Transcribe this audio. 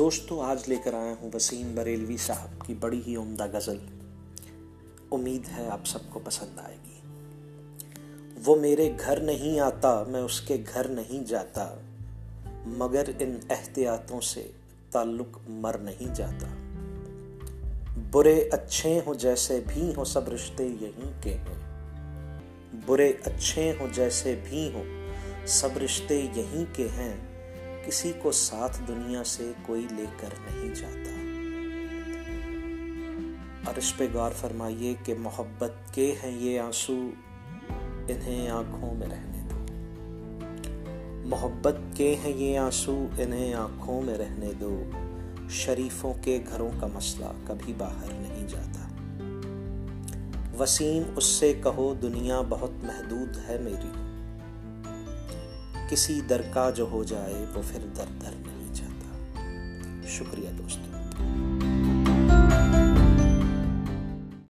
دوستو، آج لے کر آیا ہوں وسیم بریلوی صاحب کی بڑی ہی عمدہ غزل، امید ہے آپ سب کو پسند آئے گی۔ وہ میرے گھر نہیں آتا، میں اس کے گھر نہیں جاتا، مگر ان احتیاطوں سے تعلق مر نہیں جاتا۔ برے اچھے ہوں جیسے بھی ہوں، سب رشتے یہیں کے ہیں، برے اچھے ہوں جیسے بھی ہوں، سب رشتے یہیں کے ہیں، کسی کو ساتھ دنیا سے کوئی لے کر نہیں جاتا۔ اور اس پہ غور فرمائیے کہ محبت کے ہیں یہ آنسو، انہیں آنکھوں میں رہنے دو، محبت کے ہیں یہ آنسو، انہیں آنکھوں میں رہنے دو، شریفوں کے گھروں کا مسئلہ کبھی باہر نہیں جاتا۔ وسیم اس سے کہو دنیا بہت محدود ہے میری، کسی در کا جو ہو جائے وہ پھر در در نہیں جاتا۔ شکریہ دوستو۔